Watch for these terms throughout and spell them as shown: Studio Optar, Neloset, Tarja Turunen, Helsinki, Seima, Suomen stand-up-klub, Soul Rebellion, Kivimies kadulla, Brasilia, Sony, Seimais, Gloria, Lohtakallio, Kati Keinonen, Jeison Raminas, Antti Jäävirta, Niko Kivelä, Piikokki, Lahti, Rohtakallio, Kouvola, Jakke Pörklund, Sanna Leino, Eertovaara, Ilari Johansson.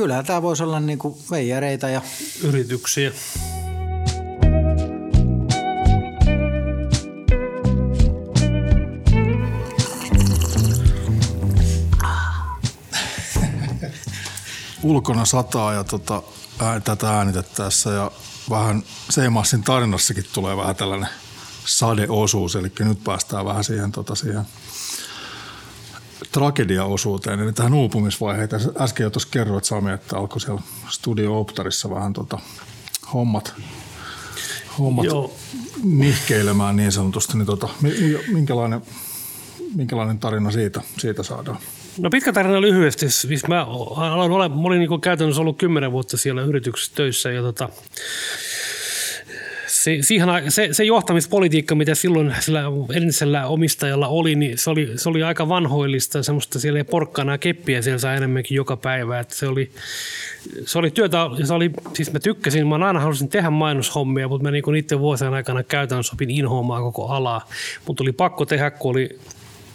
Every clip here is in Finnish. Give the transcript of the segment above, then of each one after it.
kyllähän tämä voisi olla niin kuin veijareita ja yrityksiä. Ulkona sataa ja tätä äänitettäessä ja vähän Seimassin tarinassakin tulee vähän tällainen sadeosuus, eli nyt päästään vähän siihen, siihen tragediaosuuteen, eli tähän uupumisvaiheen. Äsken jo tuossa kerroit, Sami, että alkoi siellä Studio Optarissa vähän hommat nihkeilemään niin sanotusti. Niin minkälainen tarina siitä saadaan? No pitkä tarina lyhyesti. Siis mä olin niin käytännössä ollut 10 vuotta siellä yrityksessä töissä ja se johtamispolitiikka, mitä silloin sillä entisellä omistajalla oli, niin se oli aika vanhoillista. Semmoista siellä ei porkkanaa keppiä, siellä sai enemmänkin joka päivä. Että se oli työtä, siis mä tykkäsin, mä aina halusin tehdä mainoshommia, mutta mä niinku niiden vuosien aikana käytännössä opin inhoamaan koko alaa. Mutta oli pakko tehdä, kun oli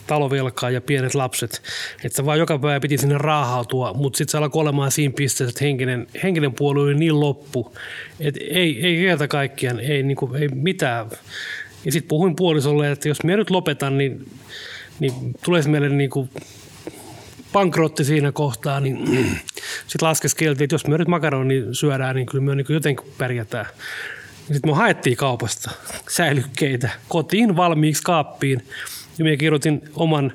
talovelkaa ja pienet lapset, että vaan joka päivä piti sinne raahautua, mutta sitten se alkoi olemaan siinä pisteessä, että henkinen puoli oli niin loppu, että ei kerta kaikkiaan, ei mitään. Ja sitten puhuin puolisolle, että jos minä nyt lopetan, niin tulisi meille niinku pankrotti siinä kohtaa, niin sitten laskeskeltiin, että jos minä nyt makaroni syödään, niin kyllä minä niinku jotenkin pärjätään. Sitten me haettiin kaupasta säilykkeitä kotiin valmiiksi kaappiin. Ja minä kirjoitin oman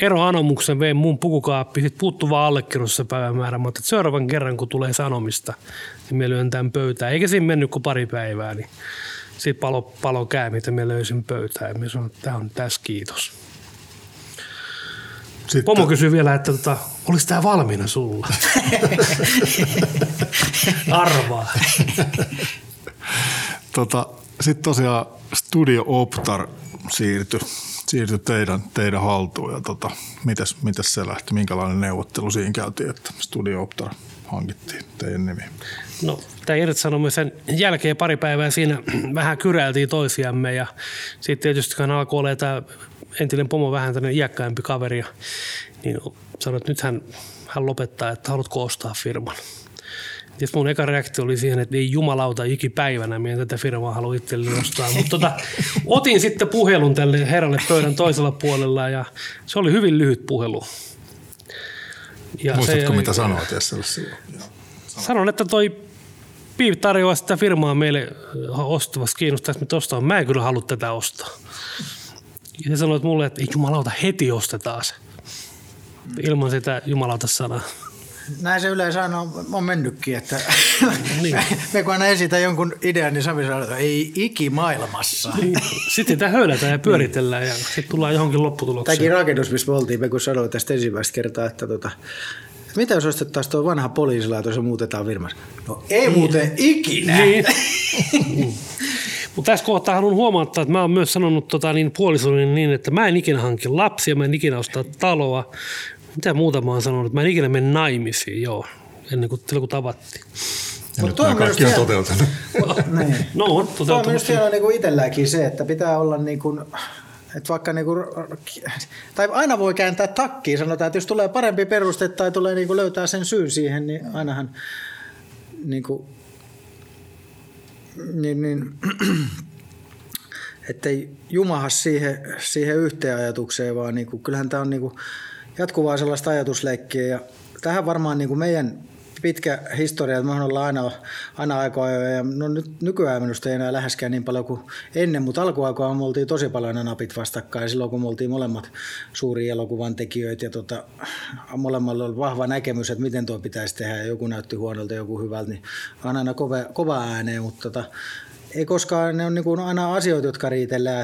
eroanomuksen, vein mun pukukaappiin, sitten puuttu vaan allekirjoissa päivämäärä. Mä otin, seuraavan kerran, kun tulee sanomista, niin minä lyön tämän pöytään. Eikä siinä mennyt kuin 2 päivää, niin sitten palo käy, että minä löysin pöytään. Ja minä sanoin, että tämä on tässä, kiitos. Sitten pomo kysyi vielä, että olis tää valmiina sulla? Arvaa. Sitten tosiaan Studio Optar siirtyi teidän haltuun ja mitäs se lähti, minkälainen neuvottelu siinä käytiin, että Studio Optar hankittiin teidän nimi? No, tämän irtisanomisen jälkeen 2 päivää siinä vähän kyräiltiin toisiamme ja sitten tietysti kun alkoi olemaan tämä entinen pomo vähän tämmöinen iäkkäämpi kaveri ja niin sanoi, että nyt hän lopettaa, että haluatko ostaa firman. Ja mun eka reaktio oli siihen, että ei jumalauta ikipäivänä, minä tätä firmaa haluan itselleni ostaa. Mutta otin sitten puhelun tälle herralle pöydän toisella puolella ja se oli hyvin lyhyt puhelu. Ja muistatko mitä sanoit? Sanon, että toi Piip tarjoaa sitä firmaa meille ostavassa, kiinnostaisi mitä ostaa. Mä en kyllä halua tätä ostaa. Ja se sanoi mulle, että ei jumalauta, heti ostetaan se. Ilman sitä jumalauta sanaa. Näin se yleensä on mennytkin, että niin. Me kun aina esitä jonkun idean, niin Sami sanoo, että ei ikimaailmassa. Niin. Sitten tämä höylätään ja pyöritellään ja sitten tullaan johonkin lopputulokseen. Tämäkin rakennus, missä me oltiin, me kun sanoin tästä ensimmäistä kertaa, että mitä jos ostettaisiin tuo vanha poliisilaitos ja muutetaan firmassa? No ei muuten ikinä. Niin. Mutta tässä kohtaa haluan huomauttaa, että mä oon myös sanonut puolisolle niin, että mä en ikinä hankin lapsia, mä en ikinä ostaa taloa. Mitä muuta mä oon sanonut, että mä en ikinä mene naimisiin, ennen kuin tavattiin. Ja nyt nämä kaikki on toteutunut. No on toteutunut. Tuo on minusta hienoa niin itselläänkin se, että pitää olla niin kuin, että vaikka niin kuin, tai aina voi kääntää takkiin, sanotaan, että jos tulee parempi peruste tai tulee niin kuin löytää sen syyn siihen, niin ainahan niin kuin, niin ettei jumaha siihen yhteen ajatukseen, vaan niin kuin, kyllähän tämä on niin kuin jatkuvaa sellaista ajatusleikkiä ja tähän varmaan niin kuin meidän pitkä historia, että mehän ollaan aina aikoja ja no nyt nykyään minusta ei enää läheskään niin paljon kuin ennen, mutta alkuaikoina me oltiin tosi paljon aina napit vastakkain silloin, kun me oltiin molemmat suuria elokuvan tekijöitä ja molemmilla oli vahva näkemys, että miten tuo pitäisi tehdä ja joku näytti huonolta, joku hyvältä, niin aina kova ääneen, mutta ei koskaan, ne on niin kuin aina asioita, jotka riitellään,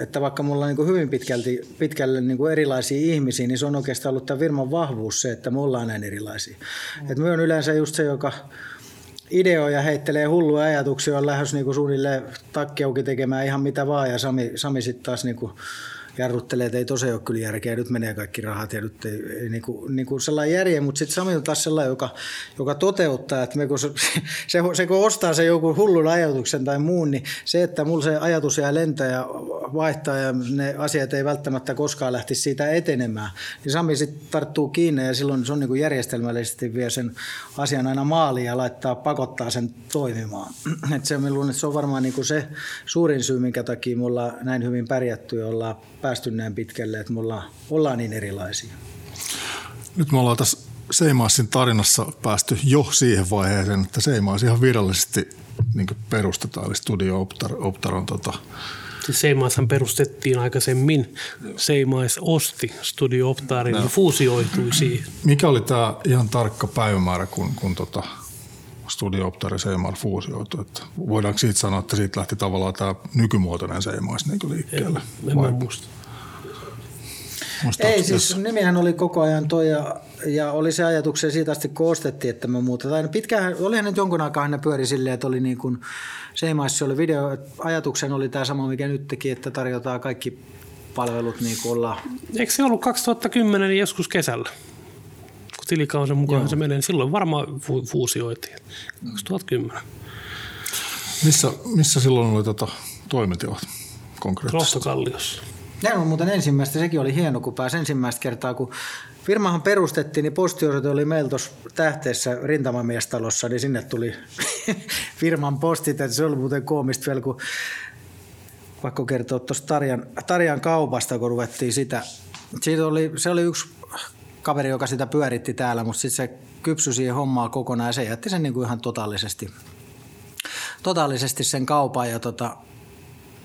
että vaikka mulla on niin kuin hyvin pitkälle niin kuin erilaisia ihmisiä, niin se on oikeastaan ollut tämän firman vahvuus se, että me ollaan näin erilaisia. Et me on yleensä just se, joka ideoi ja heittelee hulluja ajatuksia, on lähes niin kuin suunnilleen takki auki tekemään ihan mitä vaan, ja Sami sitten taas niin kuin jarruttelee, että ei tosiaan ole kyllä järkeä, nyt menee kaikki rahat ja nyt ei niin kuin sellainen järje, mutta sitten Sami on taas sellainen, joka toteuttaa, että me, kun se kun ostaa se joku hullun ajatuksen tai muun, niin se, että mulla se ajatus jää lentää ja vaihtaa ja ne asiat ei välttämättä koskaan lähtisi siitä etenemään, niin Sami sitten tarttuu kiinni ja silloin se on niin kuin järjestelmällisesti vie sen asian aina maaliin ja pakottaa sen toimimaan. Et se, luulen, että se on varmaan niin kuin se suurin syy, minkä takia me ollaan näin hyvin pärjätty ja ollaan päästy näin pitkälle, että me ollaan niin erilaisia. Nyt me ollaan tässä Seimaisin tarinassa päästy jo siihen vaiheeseen, että Seimais ihan virallisesti niin kuin perustetaan, eli Studio Optar on Seimaishan perustettiin aikaisemmin. Seimais osti Studio Optarin ja fuusioitui siihen. Mikä oli tämä ihan tarkka päivämäärä, kun Studio Optar ja Seimar fuusioitui? Että voidaanko siitä sanoa, että siitä lähti tavallaan tämä nykymuotoinen Seimais niin liikkeelle? En mä muista. Ei, siis nimihän oli koko ajan toi ja oli se ajatuksia siitä asti, kun ostettiin, että me muutetaan. Pitkään, olihan nyt jonkun aikaa ne pyöri silleen, että oli niin kuin Seimaissa oli video, että ajatuksen oli tämä sama, mikä nyt teki, että tarjotaan kaikki palvelut niin kuin ollaan. Eikö se ollut 2010 niin joskus kesällä? Kun tilikausen mukaan se menee, niin silloin varmaan fuusioitiin. 2010. Missä silloin oli toimitilat konkreettisesti? Lohtakalliossa. Näin on muuten ensimmäistä. Sekin oli hieno, kun pääsi ensimmäistä kertaa, kun firmahan perustettiin, niin postiosoite oli meillä tuossa Tähteessä rintamamiestalossa, niin sinne tuli firman postit. Että se oli muuten koomista vielä, kun pakko kertoa tuosta Tarjan kaupasta, kun ruvettiin sitä. Se oli yksi kaveri, joka sitä pyöritti täällä, mutta sitten se kypsyi siihen hommaan kokonaan ja se jätti sen niin kuin ihan totaalisesti sen kaupan ja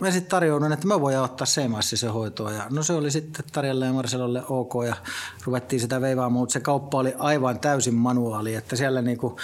mä sitten tarjoudun, että me voidaan ottaa Seimaissa se hoitoa. Ja no se oli sitten Tarjalle ja Marcelolle ok ja ruvettiin sitä veivaamaan, mutta se kauppa oli aivan täysin manuaali. Että siellä niinku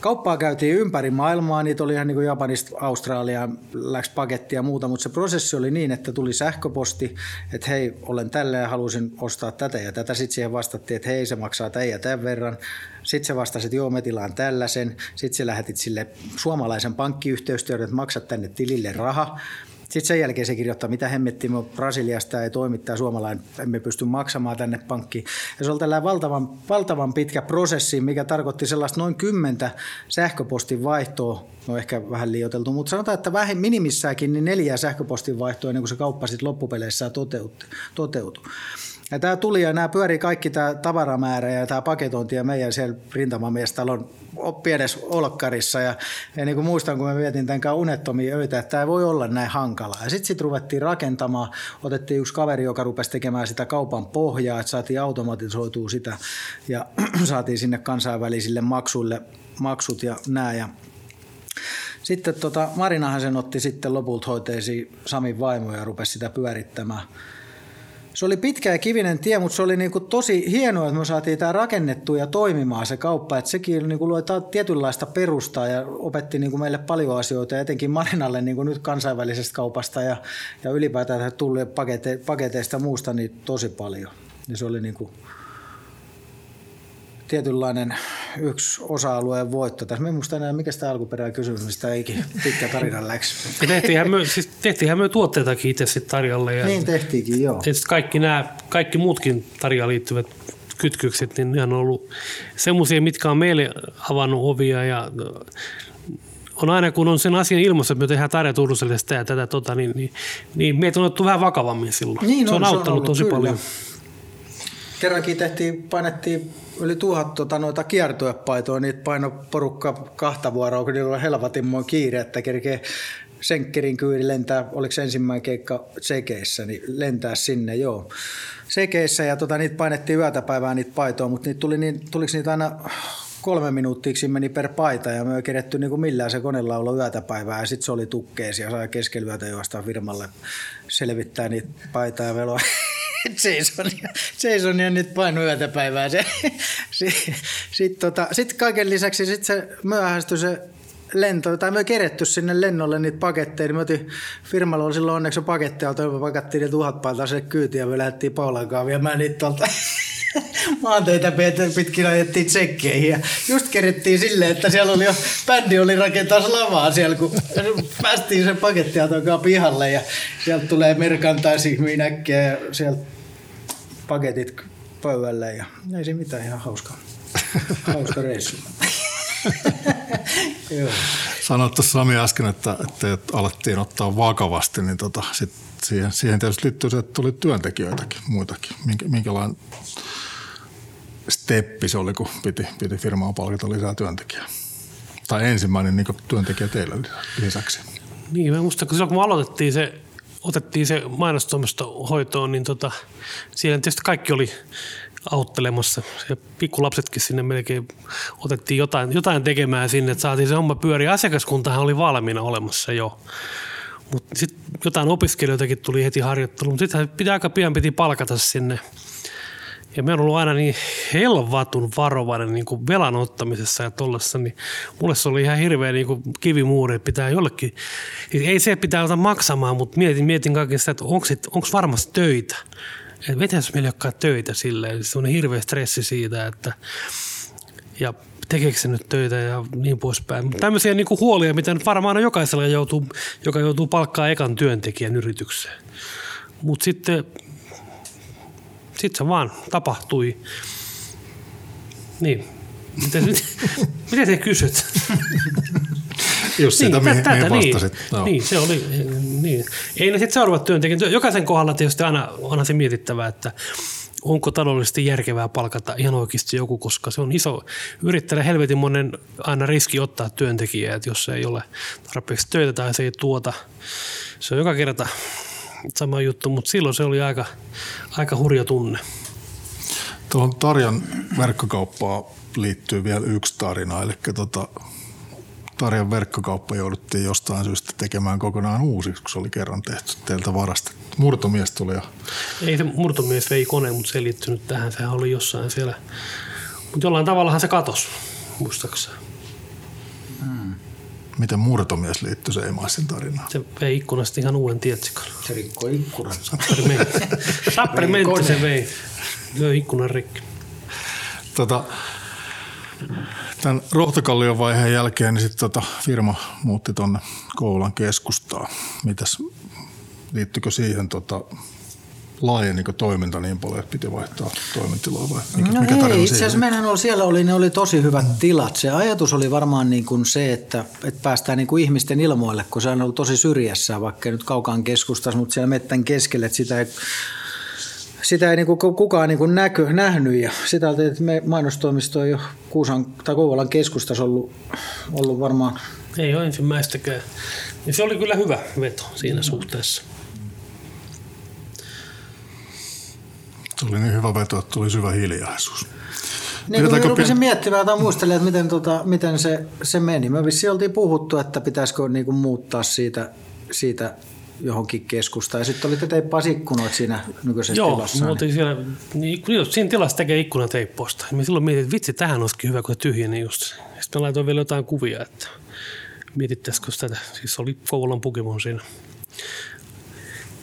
kauppaa käytiin ympäri maailmaa, niitä oli ihan niinku Japanista Australiaan, läks pakettia ja muuta, mutta se prosessi oli niin, että tuli sähköposti, että hei, olen tällä ja halusin ostaa tätä ja tätä. Sitten siihen vastattiin, että hei, se maksaa tämän ja tämän verran. Sitten se vastasi, että joo, me tilaan tällaisen. Sitten se lähetit sille suomalaisen pankkiyhteistyölle, että maksat tänne tilille raha. Sitten sen jälkeen se kirjoittaa, mitä hemmettiin, me Brasiliasta ei toimittaa suomalainen, emme pysty maksamaan tänne pankkiin. Ja se oli tällainen valtavan pitkä prosessi, mikä tarkoitti sellaista noin 10 sähköpostin vaihtoa, no ehkä vähän liioiteltu, mutta sanotaan, että vähän minimissäänkin niin 4 sähköpostin vaihtoa ennen kuin se kauppa sitten loppupeleissä toteutui. Ja tämä tuli ja nämä pyörii kaikki tämä tavaramäärä ja tämä paketointi ja meidän siellä rintamamiestalon pienessä olkkarissa. Ja niin kuin muistan, kun me vietin tämän kanssa unettomia öitä, että tämä voi olla näin hankalaa. Ja sitten ruvettiin rakentamaan. Otettiin yksi kaveri, joka rupesi tekemään sitä kaupan pohjaa, että saatiin automatisoitua sitä ja saatiin sinne kansainvälisille maksut ja nää. Ja sitten Marinahan sen otti sitten lopulta hoiteisiin Samin vaimoja ja rupesi sitä pyörittämään. Se oli pitkä ja kivinen tie, mutta se oli niinku tosi hienoa, että me saatiin tämä rakennettua ja toimimaan se kauppa. Et sekin niinku luo tietynlaista perustaa ja opetti niinku meille paljon asioita, etenkin Marinalle niinku nyt kansainvälisestä kaupasta ja ylipäätään tullut paketeista ja muusta niin tosi paljon. Ja se oli niinku tietynlainen yksi osa-alueen voitto. Tässä en muista enää, mikä sitä alkuperää kysymys, mistä eikin pitkä tarina läksi. Tehtiinhän me tuotteitakin itse sitten Tarjalle. Ja niin tehtiinkin, joo. Kaikki muutkin Tarjaan liittyvät kytkykset, niin ne on ollut semmoisia, mitkä on meille avannut ovia ja on aina, kun on sen asian ilmassa, että me tehdään Tarja Turuselle sitä ja tätä, niin meitä on otettu vähän vakavammin silloin. Niin se on auttanut tosi paljon. Kerrankin painettiin yli 1000 noita kiertuepaitoja, niitä paino porukka 2 vuoroa, kun niillä on helvatimmoin kiire, että kerkee Senkkerin kyydi lentää, oliko se ensimmäinen keikka Sekeissä, niin lentää sinne, joo. Sekeissä ja niitä painettiin yötä päivää niitä paitoja, mutta tuliko niitä aina 3 minuuttiiksi meni per paita ja me ei keretty niinku millään se konelaulu yötä päivää ja sitten se oli tukkeesi ja sai keskellä yötä juostaan firmalle selvittää niitä paitaa ja veloa. Jeisonia nyt painoi yötä päivää. Sitten kaiken lisäksi se myöhästyi se lento, tai me ei keretty sinne lennolle niitä paketteja, niin me otin firmalla oli silloin onneksi paketteja, me pakattiin ne 1000 paitaa sinne kyytiin ja me lähdettiin Paulankaan viemään niitä tuolta maanteita pitkin ajettiin tsekkeihin ja just kerittiin silleen, että siellä oli jo, bändi oli rakentaa lavaa siellä, kun päästiin sen pakettiauton pihalle ja sieltä tulee merkantaisihmiin äkkiä ja sieltä paketit pöydälle ja ei se mitään, ihan hauska reissu. Sanoit tuossa Sami äsken, että alettiin ottaa vakavasti, niin sit siihen tietysti liittyy se, että tuli työntekijöitäkin, muitakin. Minkälainen steppi se oli, kun piti firmaa palkita lisää työntekijää? Tai ensimmäinen niin työntekijä teillä lisäksi. Niin, mä muistan, kun silloin kun me aloitettiin se, otettiin se mainostoimisto hoitoon, niin siellä tietysti kaikki oli auttelemassa. Ja pikkulapsetkin sinne melkein otettiin jotain tekemään sinne, että saatiin se homma pyöriä. Asiakaskuntahan oli valmiina olemassa jo. Mutta sitten jotain opiskelijoitakin tuli heti harjoitteluun. Sittenhän aika pian piti palkata sinne. Ja mä oon ollut aina niin helvatun varovainen niin kuin velan ottamisessa ja tollassa, niin mulle se oli ihan hirveä niin kuin kivimuuri, että pitää jollekin, ei se pitää ottaa maksamaan, mutta mietin kaiken sitä, että onko varmasti töitä. Että vetäisi meillä olekaan töitä silleen, se on hirveä stressi siitä, että ja tekeekö se nyt töitä ja niin poispäin. Mutta tämmöisiä niin kuin huolia, mitä nyt varmaan jokaisella joutuu, joka joutuu palkkaa ekan työntekijän yritykseen. Mutta sitten se vaan tapahtui. Niin. Miten te kysyt? Just sitä, mihin vastasit. No. Niin, se oli. Niin. Ei ne sitten seuraavat työntekijät. Jokaisen kohdalla tietysti aina se mietittävä, että onko taloudellisesti järkevää palkata ihan oikeasti joku, koska se on iso yrittäjä helvetin monen aina riski ottaa työntekijää, että jos se ei ole tarpeeksi töitä tai se ei tuota. Se on joka kerta sama juttu, mutta silloin se oli aika hurja tunne. Tuohon Tarjan verkkokauppaan liittyy vielä yksi tarina, eli Tarjan verkkokauppa jouduttiin jostain syystä tekemään kokonaan uusiksi, kun se oli kerran tehty teiltä varastettu. Murtomies tuli ja... Ei se murtomies vei koneen, mutta se ei liittynyt tähän, sehän oli jossain siellä. Mutta jollain tavallahan se katosi, muistaakseni. Miten murtomies liittyi Seimaisin tarinaan? Se vei ikkunasta ihan uuden tietsikan. Se rikkoi ikkunan. Sapprimentti se vei. Löi ikkunan rikki. Tämän Lohtakallion vaiheen jälkeen niin sit firma muutti tuonne Kouvolan keskustaan. Mitäs, liittyykö siihen laajeniko toiminta niin paljon, että piti vaihtaa toimintilaa vai mikä tarina siihen? Itse asiassa meidän siellä oli tosi hyvät tilat. Se ajatus oli varmaan niin kuin se, että päästään niin kuin ihmisten ilmoille, kun se on ollut tosi syrjässä, vaikka nyt kaukaan keskustassa, mutta siellä mettän keskellä, että sitä ei niin kuin kukaan niin kuin nähnyt. Ja sitä ajattelin, että me mainostoimisto on jo Kouvolan keskustassa ollut varmaan. Ei ole ensimmäistäkään. Ja se oli kyllä hyvä veto siinä suhteessa. Se oli niin hyvä veto, että tuli syvä hiljaisuus. Niin kun rupesin miettimään tai muistelen, että miten se meni. Me vissiin oltiin puhuttu, että pitäisikö niinku muuttaa siitä johonkin keskustaan. Ja sitten oli teippaisi ikkunoita siinä nykyisessä tilassa. Joo, niin. Siellä, siinä tilassa tekee ikkunateippausta. Me silloin mietin, että vitsi, tähän olisikin hyvä, kun se tyhjeni niin just. Sitten me laitoin vielä jotain kuvia, että mietittäisikö tätä. Siis oli Kouvolan Pukemon siinä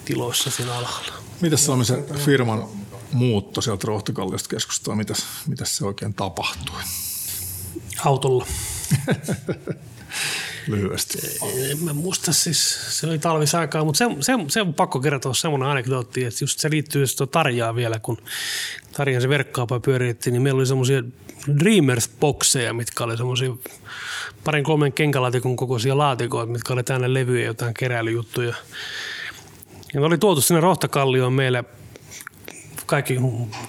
tiloissa siinä alhaalla. Mitäs Sami sen firman muutto sieltä Rohtakalliosta keskustaa, mitäs se oikein tapahtui? Autolla. Lyhyesti. En mä muista, siis se oli talvisaikaa, mutta se on pakko kertoa semmoinen anekdootti, että just se liittyy Tarjaan vielä, kun Tarjan se verkkaapa pyörittiin, niin meillä oli semmoisia Dreamers-bokseja, mitkä oli semmoisia 2-3 kenkälaatikon kokoisia laatikoita, mitkä oli täynnä levyjä, jotain keräilyjuttuja. Ja me oli tuotu sinne Rohtakallioon meillä kaikki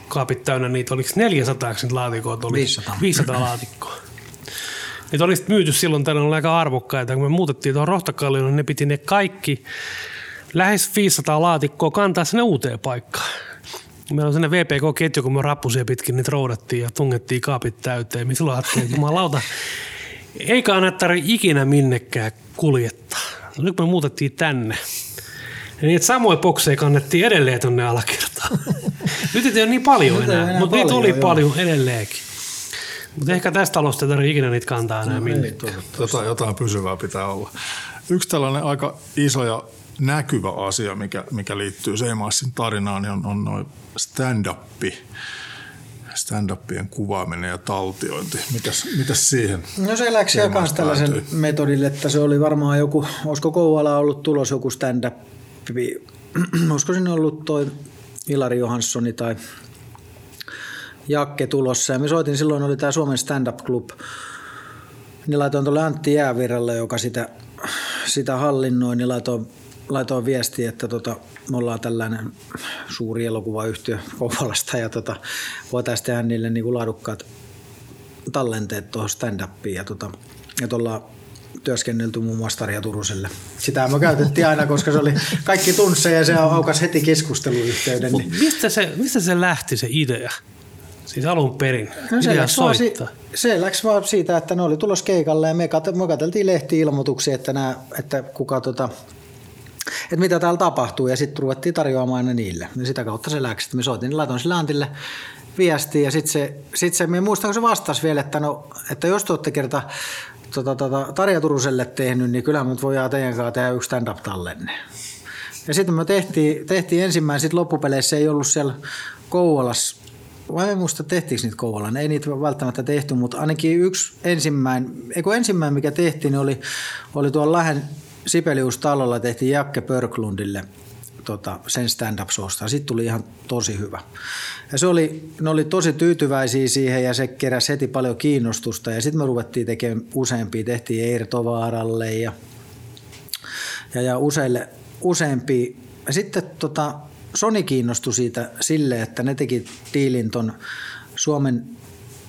kaapit täynnä niitä, oliko 400 laatikoa, oli 500 laatikkoa. Niitä oli myyty silloin, täällä oli aika arvokkaita. Kun me muutettiin tuohon Rohtakallioon, niin ne piti ne kaikki lähes 500 laatikkoa kantaa sinne uuteen paikkaan. Meillä on sellainen VPK-ketju, kun me rappusia pitkin niitä roudattiin ja tungettiin kaapit täyteen. Me silloin ajattelin, että jumalauta, ei tarvitse ikinä minnekään kuljettaa. Nyt me muutettiin tänne. Ja niitä samoja bokseja kannettiin edelleen tuonne alakertaan. Nyt ei ole niin paljon enää, mutta niitä oli paljon edelleenkin. Mutta ehkä tästä talosta ei tarvitse ikinä niitä kantaa enää minnekään. Jotain pysyvää pitää olla. Yksi tällainen aika iso ja näkyvä asia, mikä liittyy Seimaisin tarinaan, niin on noin stand-up stand-upien kuvaaminen ja taltiointi. Mitäs siihen? No se läksi jakas tällaisen metodille, että se oli varmaan joku, olisiko Kouvala ollut tulos joku stand-up, olisiko siinä ollut toi Ilari Johanssoni tai Jakke tulossa. Ja me soitin, silloin oli tämä Suomen stand-up-klub. Niin laitoin tuolle Antti Jäävirralle, joka sitä hallinnoi, niin laitoin viestiä, että me ollaan tällainen suuri elokuvayhtiö Kouvolasta ja voitaisiin tehdä niille niin kuin laadukkaat tallenteet tuohon stand-upiin. Ja ollaan työskennelty muun muassa Tarja Turuselle. Sitä me käytettiin aina, koska se oli kaikki tunseja ja se aukasi heti keskusteluyhteyden. Niin. Mistä se lähti se idea? Siis alun perin. No se läks vaan siitä, että ne oli tulos keikalle ja me katseltiin lehti-ilmoituksia, että mitä täällä tapahtuu, ja sitten ruvettiin tarjoamaan aina niille. Ja sitä kautta se läks. Me soitin, laitoin sille Antille viestiä ja sitten se me muistan, kun se vastasi vielä, että jos te olette kerta Tarja Turuselle tehnyt, niin kyllä me voidaan teidän kanssa tehdä yksi stand-up-tallenne. Ja sitten me tehtiin ensimmäinen, sitten loppupeleissä ei ollut siellä Kouvolassa. Vai en muista, tehtiinkö niitä Kouvolaan? Ei niitä välttämättä tehty, mutta ainakin ensimmäinen mikä tehtiin, niin oli tuolla Lahden Sibelius-talolla, tehtiin Jakke Pörklundille sen stand-up-showsta. Sitten tuli ihan tosi hyvä. Ja ne oli tosi tyytyväisiä siihen ja se keräsi heti paljon kiinnostusta. Ja sitten me ruvettiin tekemään useampia, tehtiin Eertovaaralle ja useampia. Ja sitten Sony kiinnostui siitä sille, että ne teki diilin ton Suomen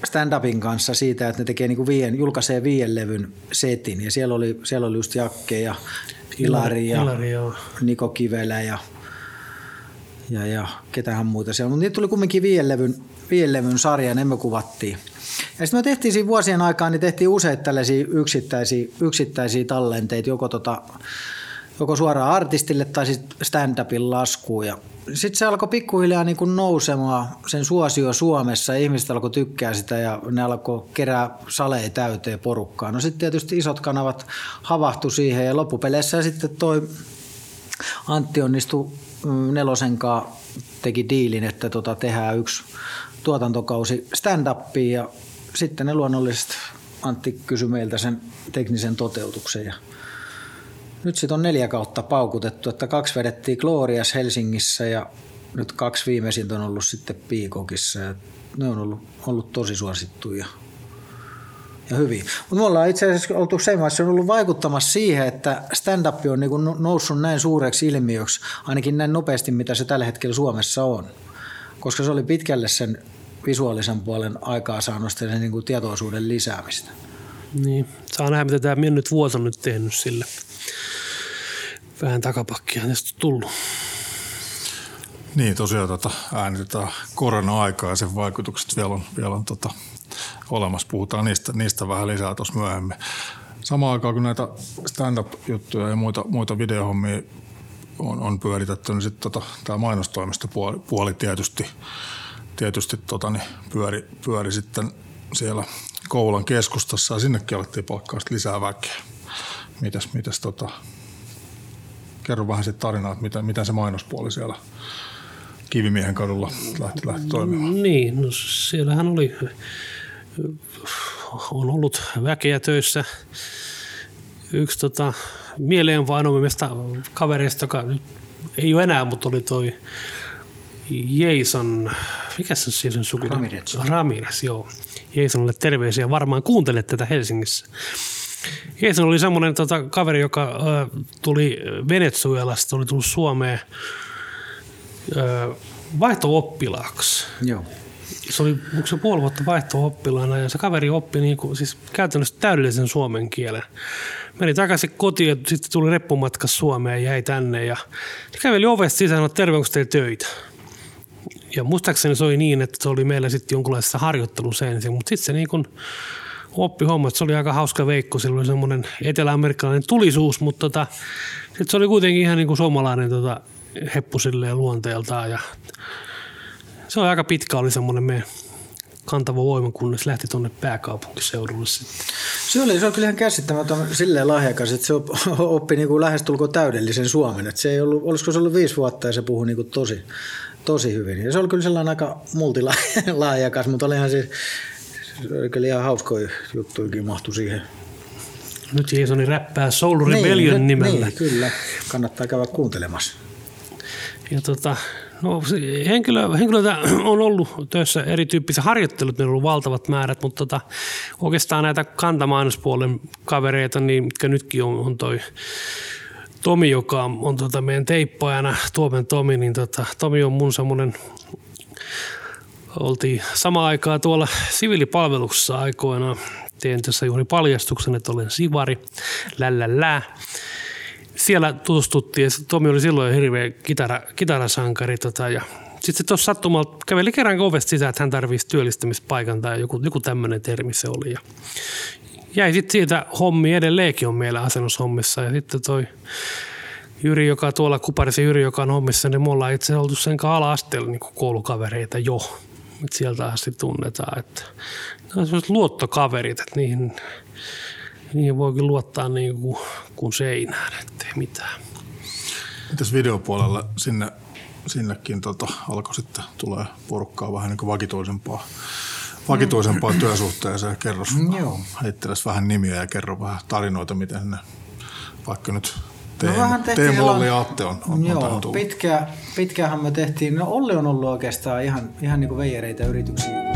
stand-upin kanssa siitä, että ne tekee niinku julkaisee 5 levyn setin. Ja siellä oli just Jakke ja Ilari ja Niko Kivelä ja ketähän muuta siellä. Mutta niitä tuli kumminkin 5 levyn sarja, ne me kuvattiin. Ja sitten me tehtiin siinä vuosien aikaan, niin tehtiin useita tällaisia yksittäisiä tallenteita, joko suoraan artistille tai sitten stand-upin laskuun. Sitten se alkoi pikkuhiljaa niin kuin nousemaan sen suosio Suomessa. Ihmiset alkoi tykkää sitä ja ne alkoi kerää saleja täyteen porukkaa. No sitten tietysti isot kanavat havahtui siihen ja loppupeleissä sitten toi Antti onnistui Nelosenkaan, teki diilin, että tehdään yksi tuotantokausi stand-upiin ja sitten ne luonnollisesti Antti kysyi meiltä sen teknisen toteutuksen ja nyt sitten on 4 kautta paukutettu, että 2 vedettiin Glorias Helsingissä ja nyt 2 viimeisintä on ollut sitten Piikokissa. Ja ne on ollut tosi suosittuja ja hyviä. Mutta me ollaan itse asiassa oltu Seimassa, on ollut vaikuttamassa siihen, että stand-up on niinku noussut näin suureksi ilmiöksi, ainakin näin nopeasti, mitä se tällä hetkellä Suomessa on. Koska se oli pitkälle sen visuaalisen puolen aikaansaannosta ja sen niinku tietoisuuden lisäämistä. Niin, saa nähdä, mitä tämä mennyt vuosi on nyt tehnyt sille. Vähän takapakkia tästä tullut. Niin, tosiaan äänitetään korona-aikaa ja sen vaikutukset vielä on olemassa. Puhutaan niistä vähän lisää tuossa myöhemmin. Samaan aikaan, kun näitä stand-up-juttuja ja muita videohommia on pyöritetty, niin sitten tämä mainostoimistopuoli tietysti pyöri sitten siellä Kouvolan keskustassa ja sinnekin alettiin palkkausta lisää väkeä. Mitäs kerro vähän siitä tarinaa, että miten se mainospuoli siellä Kivimiehen kadulla lähti toimimaan. Niin, no siellähän on ollut väkeä töissä. Yksi mieleenpainuvimmista kavereista, joka ei ole enää, mutta oli toi Jeison, mikä se on Jeison suku? Raminas, joo. Jeisonille terveisiä, varmaan kuuntelet tätä Helsingissä. Jeison oli semmoinen kaveri, joka tuli Venezuelasta, oli tullut Suomeen vaihto-oppilaaksi. Joo. Se oli se puoli vuotta vaihto-oppilaana ja se kaveri oppi siis käytännössä täydellisen suomen kielen. Meni takaisin kotiin ja sitten tuli reppumatka Suomeen ja jäi tänne. Ja käveli ovesta sisään, että terve, onko teillä töitä? Ja muistaakseni se oli niin, että se oli meillä sitten jonkunlaisessa harjoittelussa ensin, mutta sitten se oppi hommat. Se oli aika hauska veikko. Sillä oli semmoinen etelä-amerikkalainen tulisuus, mutta sitten se oli kuitenkin ihan suomalainen heppu silleen luonteeltaan. Ja se oli aika pitkä, oli semmoinen meidän kantava voima, kunnes lähti tuonne pääkaupunkiseudulle sitten. Se oli kyllä ihan käsittämätön silleen lahjakas, että se oppi lähestulkoon täydellisen suomen. Että se ei ollut, olisiko se ollut 5 vuotta ja se puhui tosi tosi hyvin. Ja se oli kyllä sellainen aika multilaajakas, mutta olihan siis kyllä ihan hauskoja juttuikin mahtui siihen. Nyt Jeisoni räppää Soul Rebellion niin, nimellä. Niin, kyllä. Kannattaa käydä kuuntelemassa. Ja no, henkilöitä on ollut töissä erityyppisiä. Harjoittelut ne on ollut valtavat määrät, mutta oikeastaan näitä kantamainospuolen kavereita, niin, mitkä nytkin on toi Tomi, joka on meidän teippaajana, Tuomen Tomi, niin Tomi on mun semmoinen, oltiin samaan aikaan tuolla siviilipalveluksessa aikoinaan. Tein tässä juuri paljastuksen, että olen sivari, lällällää. Siellä tutustuttiin ja Tomi oli silloin hirveä kitarasankari. Ja sitten se tuossa sattumalta käveli kerran ovesta sisään, että hän tarvitsisi työllistämispaikan tai joku tämmöinen termi se oli. Ja jäi sitten siitä hommi, edelleenkin on meillä asennushommissa. Ja sitten toi Jyri, joka tuolla kuparisi Jyri, joka on hommissa, niin me ollaan itse oltu sen kanssa ala-asteella niin koulukavereita jo. Et sieltä asti tunnetaan, että ne on sellaiset luottokaverit, että niihin voikin luottaa niin kuin seinään, ettei mitään. Mitäs videopuolella sinnekin alkoi sitten tulee porukkaa vähän niin kuin vakituisempaa työsuhteeseen? Kerro, heitteles vähän nimiä ja kerro vähän tarinoita, miten ne vaikka nyt Teemulla oli Atte on joo, pitkähän me tehtiin. No Olli on ollut oikeastaan ihan niin kuin veijereitä yrityksiä.